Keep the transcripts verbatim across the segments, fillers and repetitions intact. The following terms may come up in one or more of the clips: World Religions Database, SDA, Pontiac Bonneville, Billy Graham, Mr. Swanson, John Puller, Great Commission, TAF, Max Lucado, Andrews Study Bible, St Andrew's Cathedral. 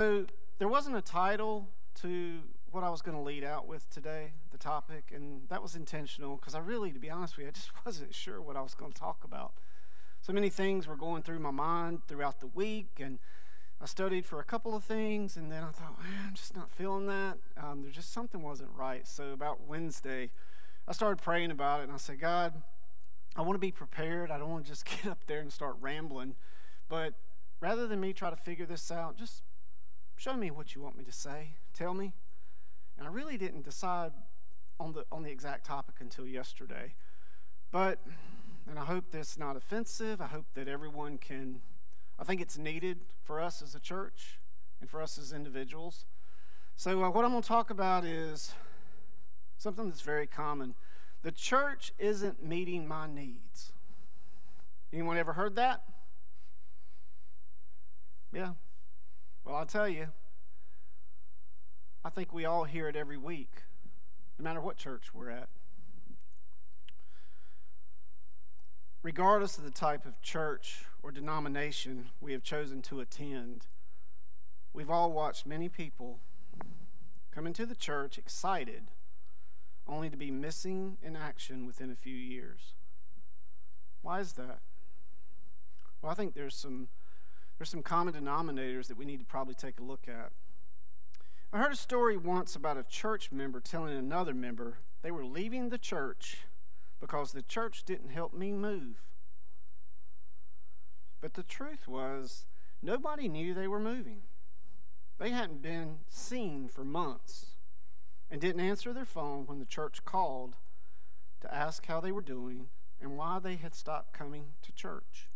So there wasn't a title to what I was going to lead out with today, the topic, and that was intentional because I really, to be honest with you, I just wasn't sure what I was going to talk about. So many things were going through my mind throughout the week, and I studied for a couple of things, and then I thought, man, I'm just not feeling that. Um, there just something wasn't right. So about Wednesday, I started praying about it, and I said, God, I want to be prepared. I don't want to just get up there and start rambling, but rather than me try to figure this out, just show me what you want me to say. Tell me. And I really didn't decide on the on the exact topic until yesterday. But, and I hope that's not offensive. I hope that everyone can, I think it's needed for us as a church and for us as individuals. So uh, what I'm going to talk about is something that's very common. The church isn't meeting my needs. Anyone ever heard that? Yeah. Well, I'll tell you, I think we all hear it every week, no matter what church we're at. Regardless of the type of church or denomination we have chosen to attend, we've all watched many people come into the church excited, only to be missing in action within a few years. Why is that? Well, I think there's some there's some common denominators that we need to probably take a look at. I heard a story once about a church member telling another member they were leaving the church because the church didn't help me move. But the truth was, nobody knew they were moving. They hadn't been seen for months and didn't answer their phone when the church called to ask how they were doing and why they had stopped coming to church.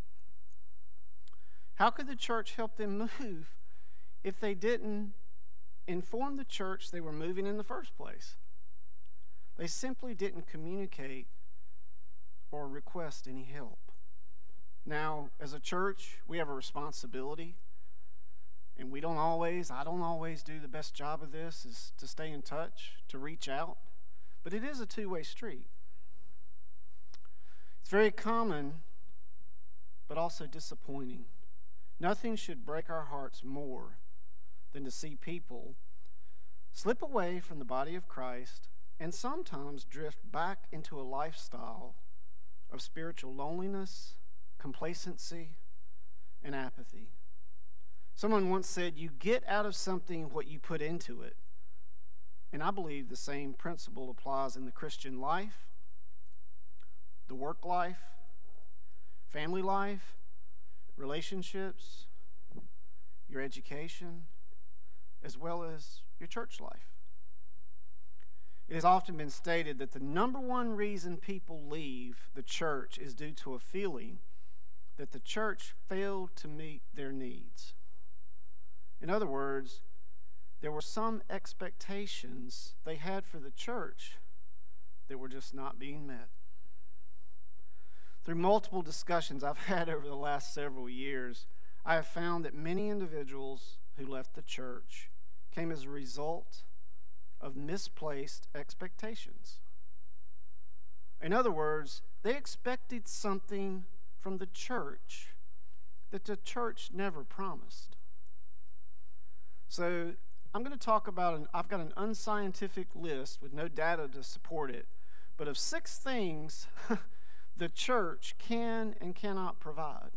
How could the church help them move if they didn't informed the church they were moving in the first place? They simply didn't communicate or request any help. Now, as a church, we have a responsibility, and we don't always, I don't always do the best job of this, is to stay in touch, to reach out, but it is a two-way street. It's very common, but also disappointing. Nothing should break our hearts more than to see people slip away from the body of Christ and sometimes drift back into a lifestyle of spiritual loneliness, complacency, and apathy. Someone once said, you get out of something what you put into it. And I believe the same principle applies in the Christian life, the work life, family life, relationships, your education, as well as your church life. It has often been stated that the number one reason people leave the church is due to a feeling that the church failed to meet their needs. In other words, there were some expectations they had for the church that were just not being met. Through multiple discussions I've had over the last several years, I have found that many individuals who left the church came as a result of misplaced expectations. In other words, they expected something from the church that the church never promised. So I'm going to talk about, an, I've got an unscientific list with no data to support it, but of six things the church can and cannot provide.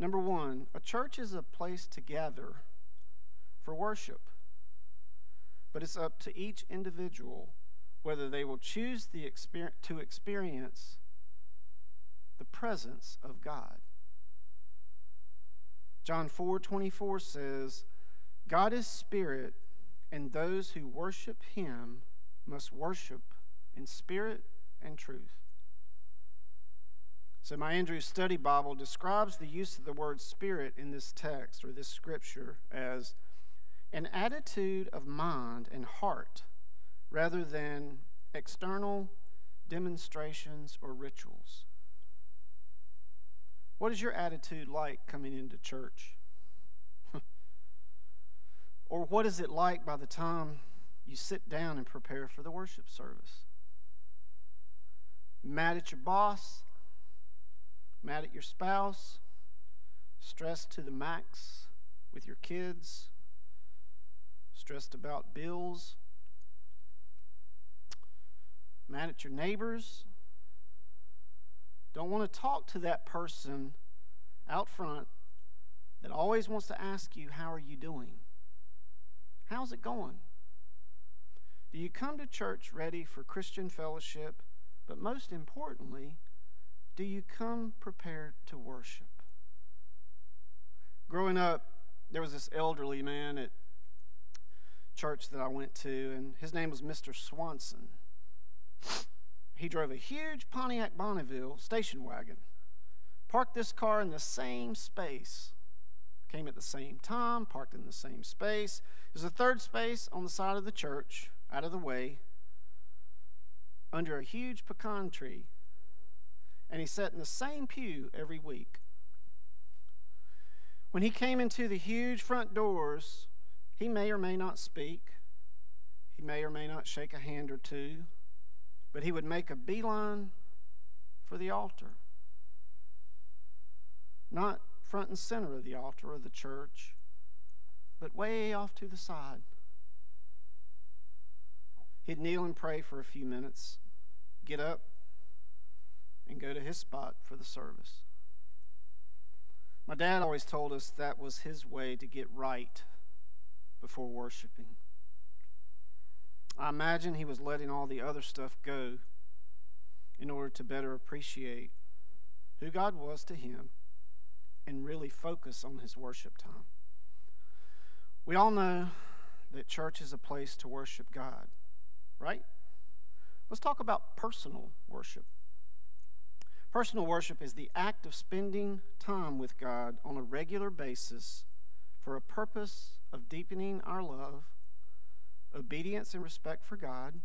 Number one, a church is a place to gather for worship, but it's up to each individual whether they will choose the exper- to experience the presence of God. John four twenty-four says, God is spirit, and those who worship him must worship in spirit and truth. So my Andrews Study Bible describes the use of the word spirit in this text or this scripture as an attitude of mind and heart rather than external demonstrations or rituals. What is your attitude like coming into church? Or what is it like by the time you sit down and prepare for the worship service? Mad at your boss? Mad at your spouse, stressed to the max kids, stressed about bills, mad at your neighbors, don't want to talk to that person out front that always wants to ask you, how are you doing? How's it going? Do you come to church ready for Christian fellowship? But most importantly, do you come prepared to worship? Growing up, there was this elderly man at church that I went to, and his name was Mister Swanson. He drove a huge Pontiac Bonneville station wagon, parked this car in the same space, came at the same time, parked in the same space. There's a third space on the side of the church, out of the way, under a huge pecan tree, and he sat in the same pew every week. When he came into the huge front doors, he may or may not speak, he may or may not shake a hand or two, but he would make a beeline for the altar. Not front and center of the altar of the church, but way off to the side. He'd kneel and pray for a few minutes, get up, and go to his spot for the service. My dad always told us that was his way to get right before worshiping. I imagine he was letting all the other stuff go in order to better appreciate who God was to him and really focus on his worship time. We all know that church is a place to worship God, right? Let's talk about personal worship. Personal worship is the act of spending time with God on a regular basis for a purpose of deepening our love, obedience and respect for God,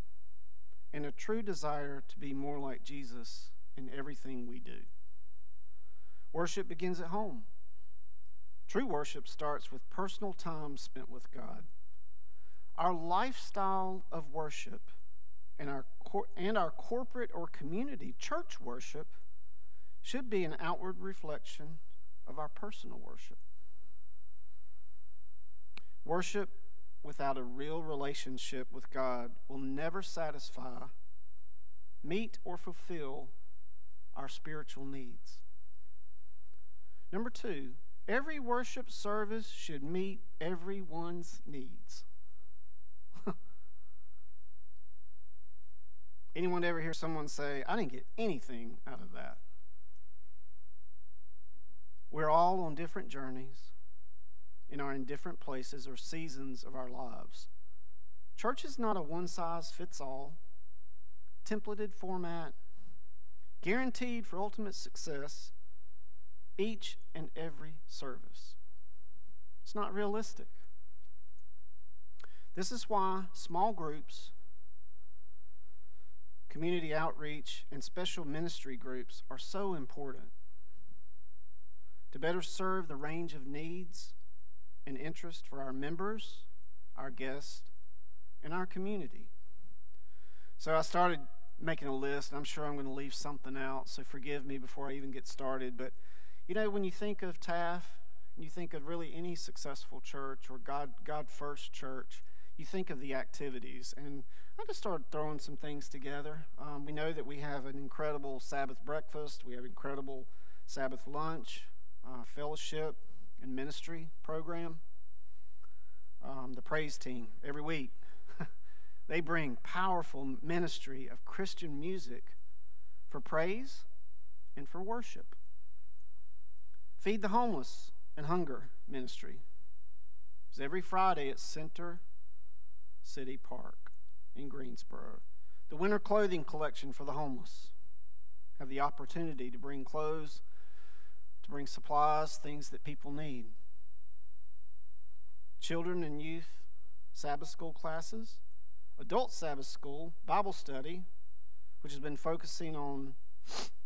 and a true desire to be more like Jesus in everything we do. Worship begins at home. True worship starts with personal time spent with God. Our lifestyle of worship and our cor- and our corporate or community church worship should be an outward reflection of our personal worship. Worship without a real relationship with God will never satisfy, meet, or fulfill our spiritual needs. Number two, every worship service should meet everyone's needs. Anyone ever hear someone say, I didn't get anything out of that? We're all on different journeys and are in different places or seasons of our lives. Church is not a one-size-fits-all, templated format, guaranteed for ultimate success, each and every service. It's not realistic. This is why small groups, community outreach, and special ministry groups are so important to better serve the range of needs and interest for our members, our guests, and our community. So I started making a list. I'm sure I'm going to leave something out, so forgive me before I even get started, but you know, when you think of T A F, you think of really any successful church or God, God first church, you think of the activities. And I just started throwing some things together. Um, we know that we have an incredible Sabbath breakfast. We have incredible Sabbath lunch, uh, fellowship, and ministry program. Um, the praise team every week. They bring powerful ministry of Christian music for praise and for worship. Feed the Homeless and Hunger Ministry. It's every Friday at Center City Park in Greensboro. The winter clothing collection for the homeless. Have the opportunity to bring clothes, to bring supplies, things that people need. Children and youth Sabbath school classes. Adult Sabbath school, Bible study, which has been focusing on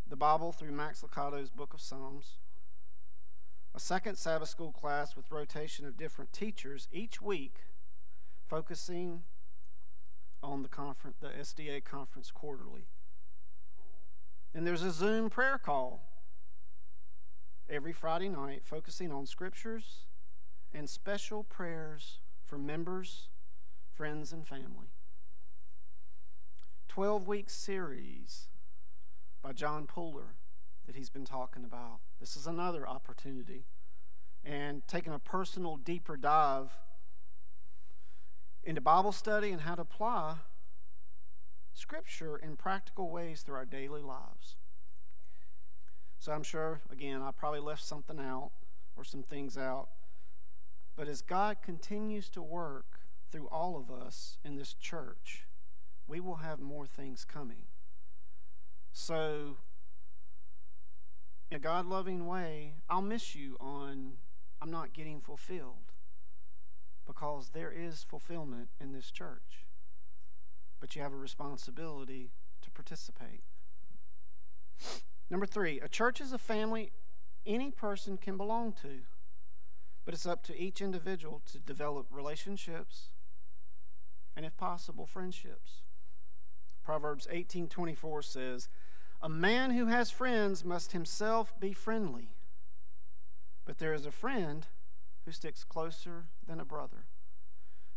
the Bible through Max Lucado's Book of Psalms. A second Sabbath school class with rotation of different teachers each week, focusing on the conference, the S D A conference quarterly. And there's a Zoom prayer call every Friday night, focusing on scriptures and special prayers for members, friends, and family. twelve-week series by John Puller that he's been talking about. This is another opportunity. And taking a personal, deeper dive into Bible study and how to apply Scripture in practical ways through our daily lives. So I'm sure, again, I probably left something out or some things out. But as God continues to work through all of us in this church, we will have more things coming. So, in a God-loving way, I'll miss you on I'm not getting fulfilled, because there is fulfillment in this church. But you have a responsibility to participate. Number three, a church is a family any person can belong to, but it's up to each individual to develop relationships and, if possible, friendships. Proverbs eighteen twenty-four says, "A man who has friends must himself be friendly, but there is a friend who sticks closer than a brother."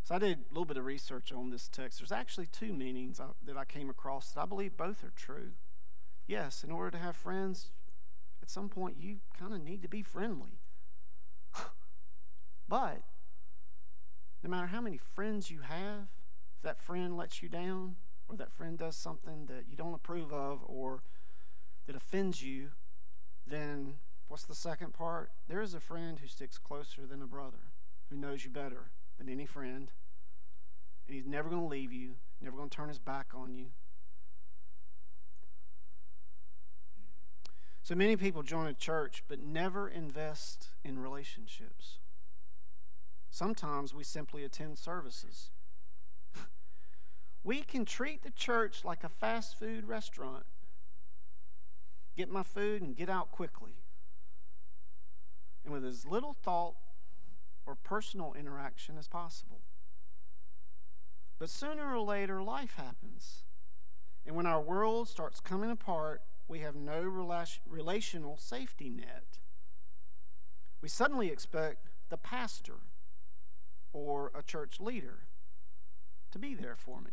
So I did a little bit of research on this text. There's actually two meanings that I came across that I believe both are true. Yes, in order to have friends, at some point you kind of need to be friendly. But no matter how many friends you have, if that friend lets you down, or that friend does something that you don't approve of, or that offends you, then what's the second part? There is a friend who sticks closer than a brother, who knows you better than any friend, and he's never going to leave you, never going to turn his back on you. So many people join a church but never invest in relationships. Sometimes we simply attend services. We can treat the church like a fast food restaurant. Get my food and get out quickly. And with as little thought or personal interaction as possible. But sooner or later, life happens. And when our world starts coming apart, we have no rela- relational safety net. We suddenly expect the pastor or a church leader to be there for me.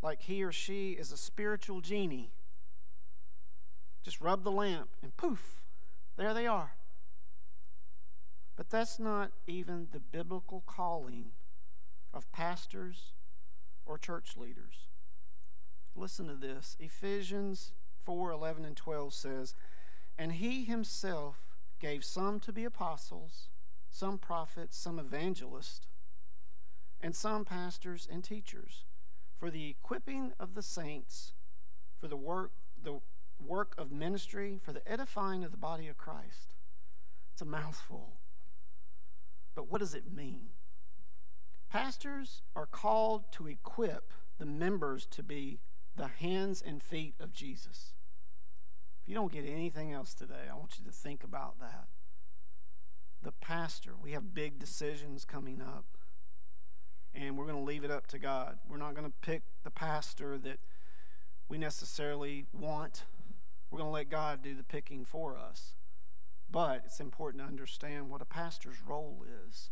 Like he or she is a spiritual genie. Just rub the lamp and poof, there they are. But that's not even the biblical calling of pastors or church leaders. Listen to this. Ephesians four eleven and twelve says, "And he himself gave some to be apostles, some prophets, some evangelists, and some pastors and teachers, for the equipping of the saints, for the work the work of ministry, for the edifying of the body of Christ." It's a mouthful. But what does it mean? Pastors are called to equip the members to be the hands and feet of Jesus. If you don't get anything else today, I want you to think about that. The pastor, we have big decisions coming up. And we're going to leave it up to God. We're not going to pick the pastor that we necessarily want. We're going to let God do the picking for us. But it's important to understand what a pastor's role is.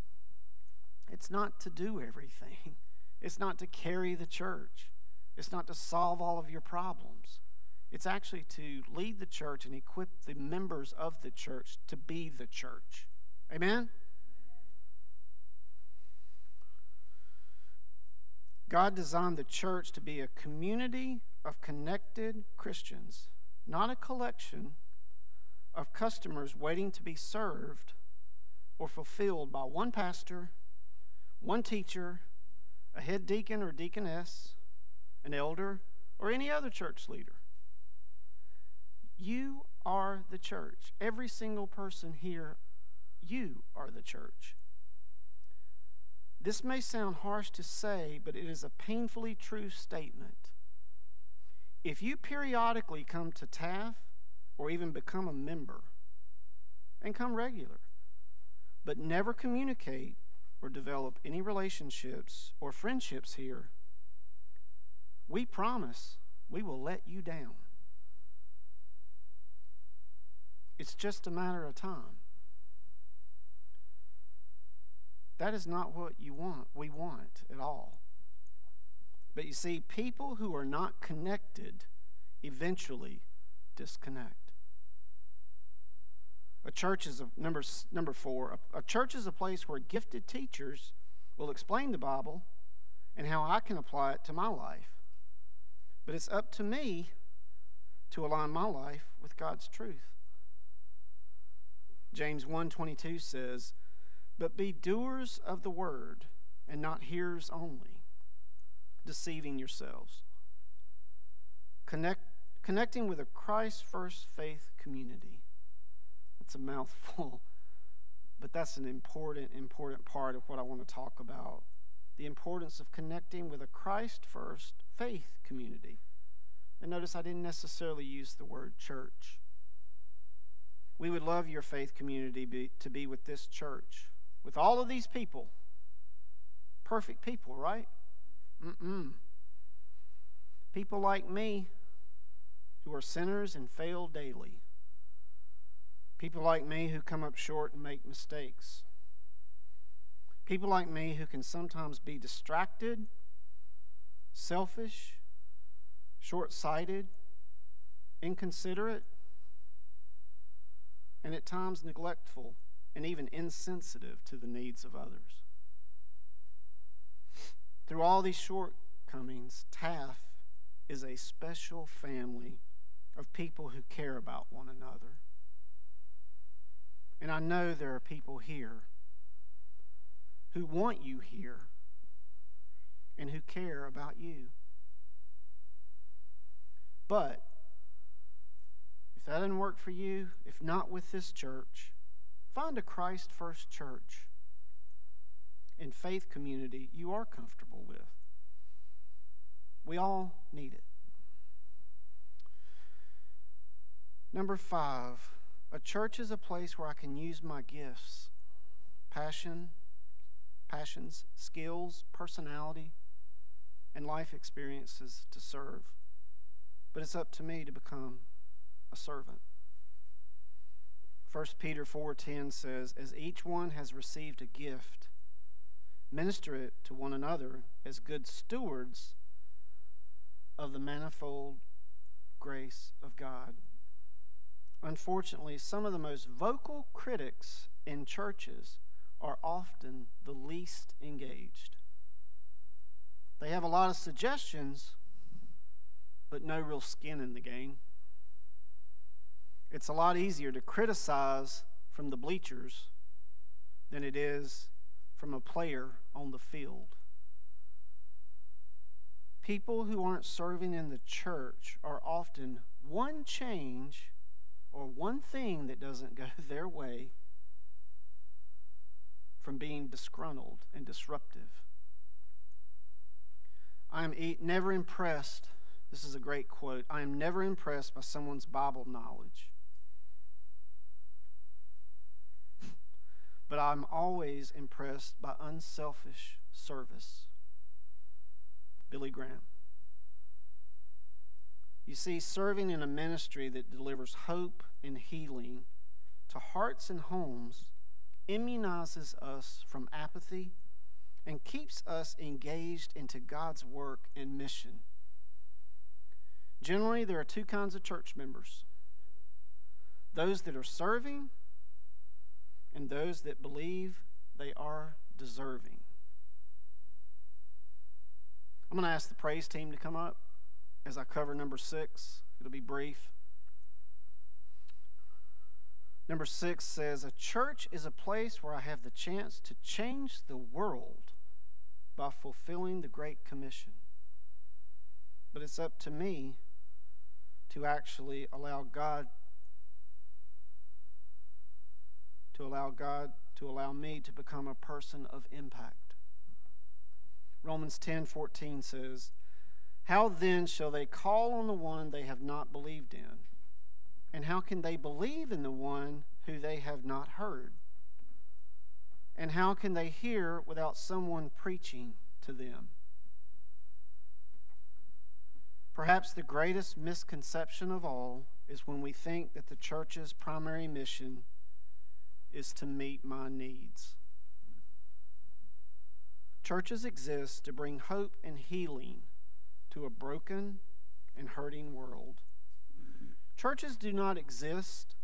It's not to do everything. It's not to carry the church. It's not to solve all of your problems. It's actually to lead the church and equip the members of the church to be the church. Amen? God designed the church to be a community of connected Christians, not a collection of customers waiting to be served or fulfilled by one pastor, one teacher, a head deacon or deaconess, an elder, or any other church leader. You are the church. Every single person here, you are the church. This may sound harsh to say, but it is a painfully true statement. If you periodically come to T A F or even become a member, and come regular, but never communicate or develop any relationships or friendships here, we promise we will let you down. It's just a matter of time. That is not what you want. We want at all. But you see, people who are not connected eventually disconnect. A church is a number number four. A, a church is a place where gifted teachers will explain the Bible and how I can apply it to my life. But it's up to me to align my life with God's truth. James one twenty-two says, "But be doers of the word and not hearers only, deceiving yourselves." Connect, connecting with a Christ-first faith community. That's a mouthful, but that's an important, important part of what I want to talk about. The importance of connecting with a Christ-first faith community. And notice I didn't necessarily use the word church. We would love your faith community be, to be with this church, with all of these people. Perfect people, right? Mm-mm. People like me who are sinners and fail daily. People like me who come up short and make mistakes. People like me who can sometimes be distracted, selfish, short-sighted, inconsiderate, and at times neglectful and even insensitive to the needs of others. Through all these shortcomings, T A F is a special family of people who care about one another. And I know there are people here who want you here and who care about you. But if that didn't work for you, if not with this church, find a Christ First church and faith community you are comfortable with. We all need it. Number five, a church is a place where I can use my gifts, passion, passions, skills, personality, and life experiences to serve. But it's up to me to become a servant. First Peter four ten says, "As each one has received a gift, minister it to one another as good stewards of the manifold grace of God." Unfortunately, some of the most vocal critics in churches are often the least engaged. They have a lot of suggestions, but no real skin in the game. It's a lot easier to criticize from the bleachers than it is from a player on the field. People who aren't serving in the church are often one change or one thing that doesn't go their way from being disgruntled and disruptive. I am never impressed, this is a great quote, I am never impressed by someone's Bible knowledge. But I'm always impressed by unselfish service. Billy Graham. You see, serving in a ministry that delivers hope and healing to hearts and homes immunizes us from apathy and keeps us engaged into God's work and mission. Generally, there are two kinds of church members: those that are serving and those that believe they are deserving. I'm going to ask the praise team to come up as I cover number six. It'll be brief. Number six says, a church is a place where I have the chance to change the world by fulfilling the Great Commission. But it's up to me to actually allow God to allow God to allow me to become a person of impact. Romans ten fourteen says, "How then shall they call on the one they have not believed in? And how can they believe in the one who they have not heard? And how can they hear without someone preaching to them?" Perhaps the greatest misconception of all is when we think that the church's primary mission is to meet my needs. Churches exist to bring hope and healing to a broken and hurting world. Churches do not exist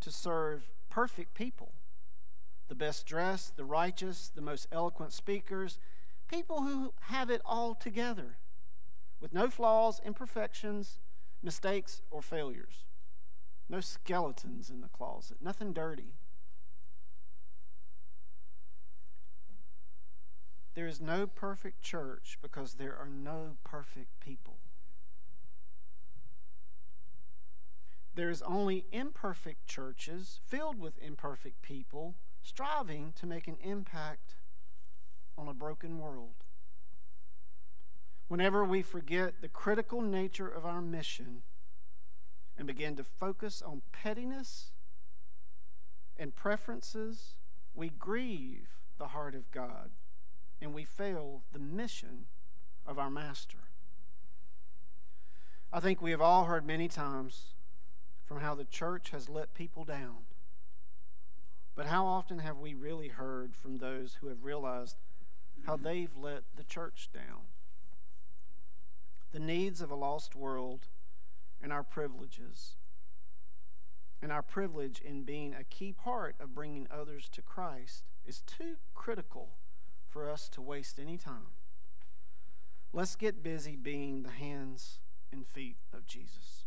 to serve perfect people, the best dressed, the righteous, the most eloquent speakers, people who have it all together, with no flaws, imperfections, mistakes, or failures. No skeletons in the closet, nothing dirty. There is no perfect church because there are no perfect people. There is only imperfect churches filled with imperfect people striving to make an impact on a broken world. Whenever we forget the critical nature of our mission and begin to focus on pettiness and preferences, we grieve the heart of God and we fail the mission of our Master. I think we have all heard many times from how the church has let people down. But how often have we really heard from those who have realized how they've let the church down? The needs of a lost world and our privileges, and our privilege in being a key part of bringing others to Christ, is too critical for us to waste any time. Let's get busy being the hands and feet of Jesus.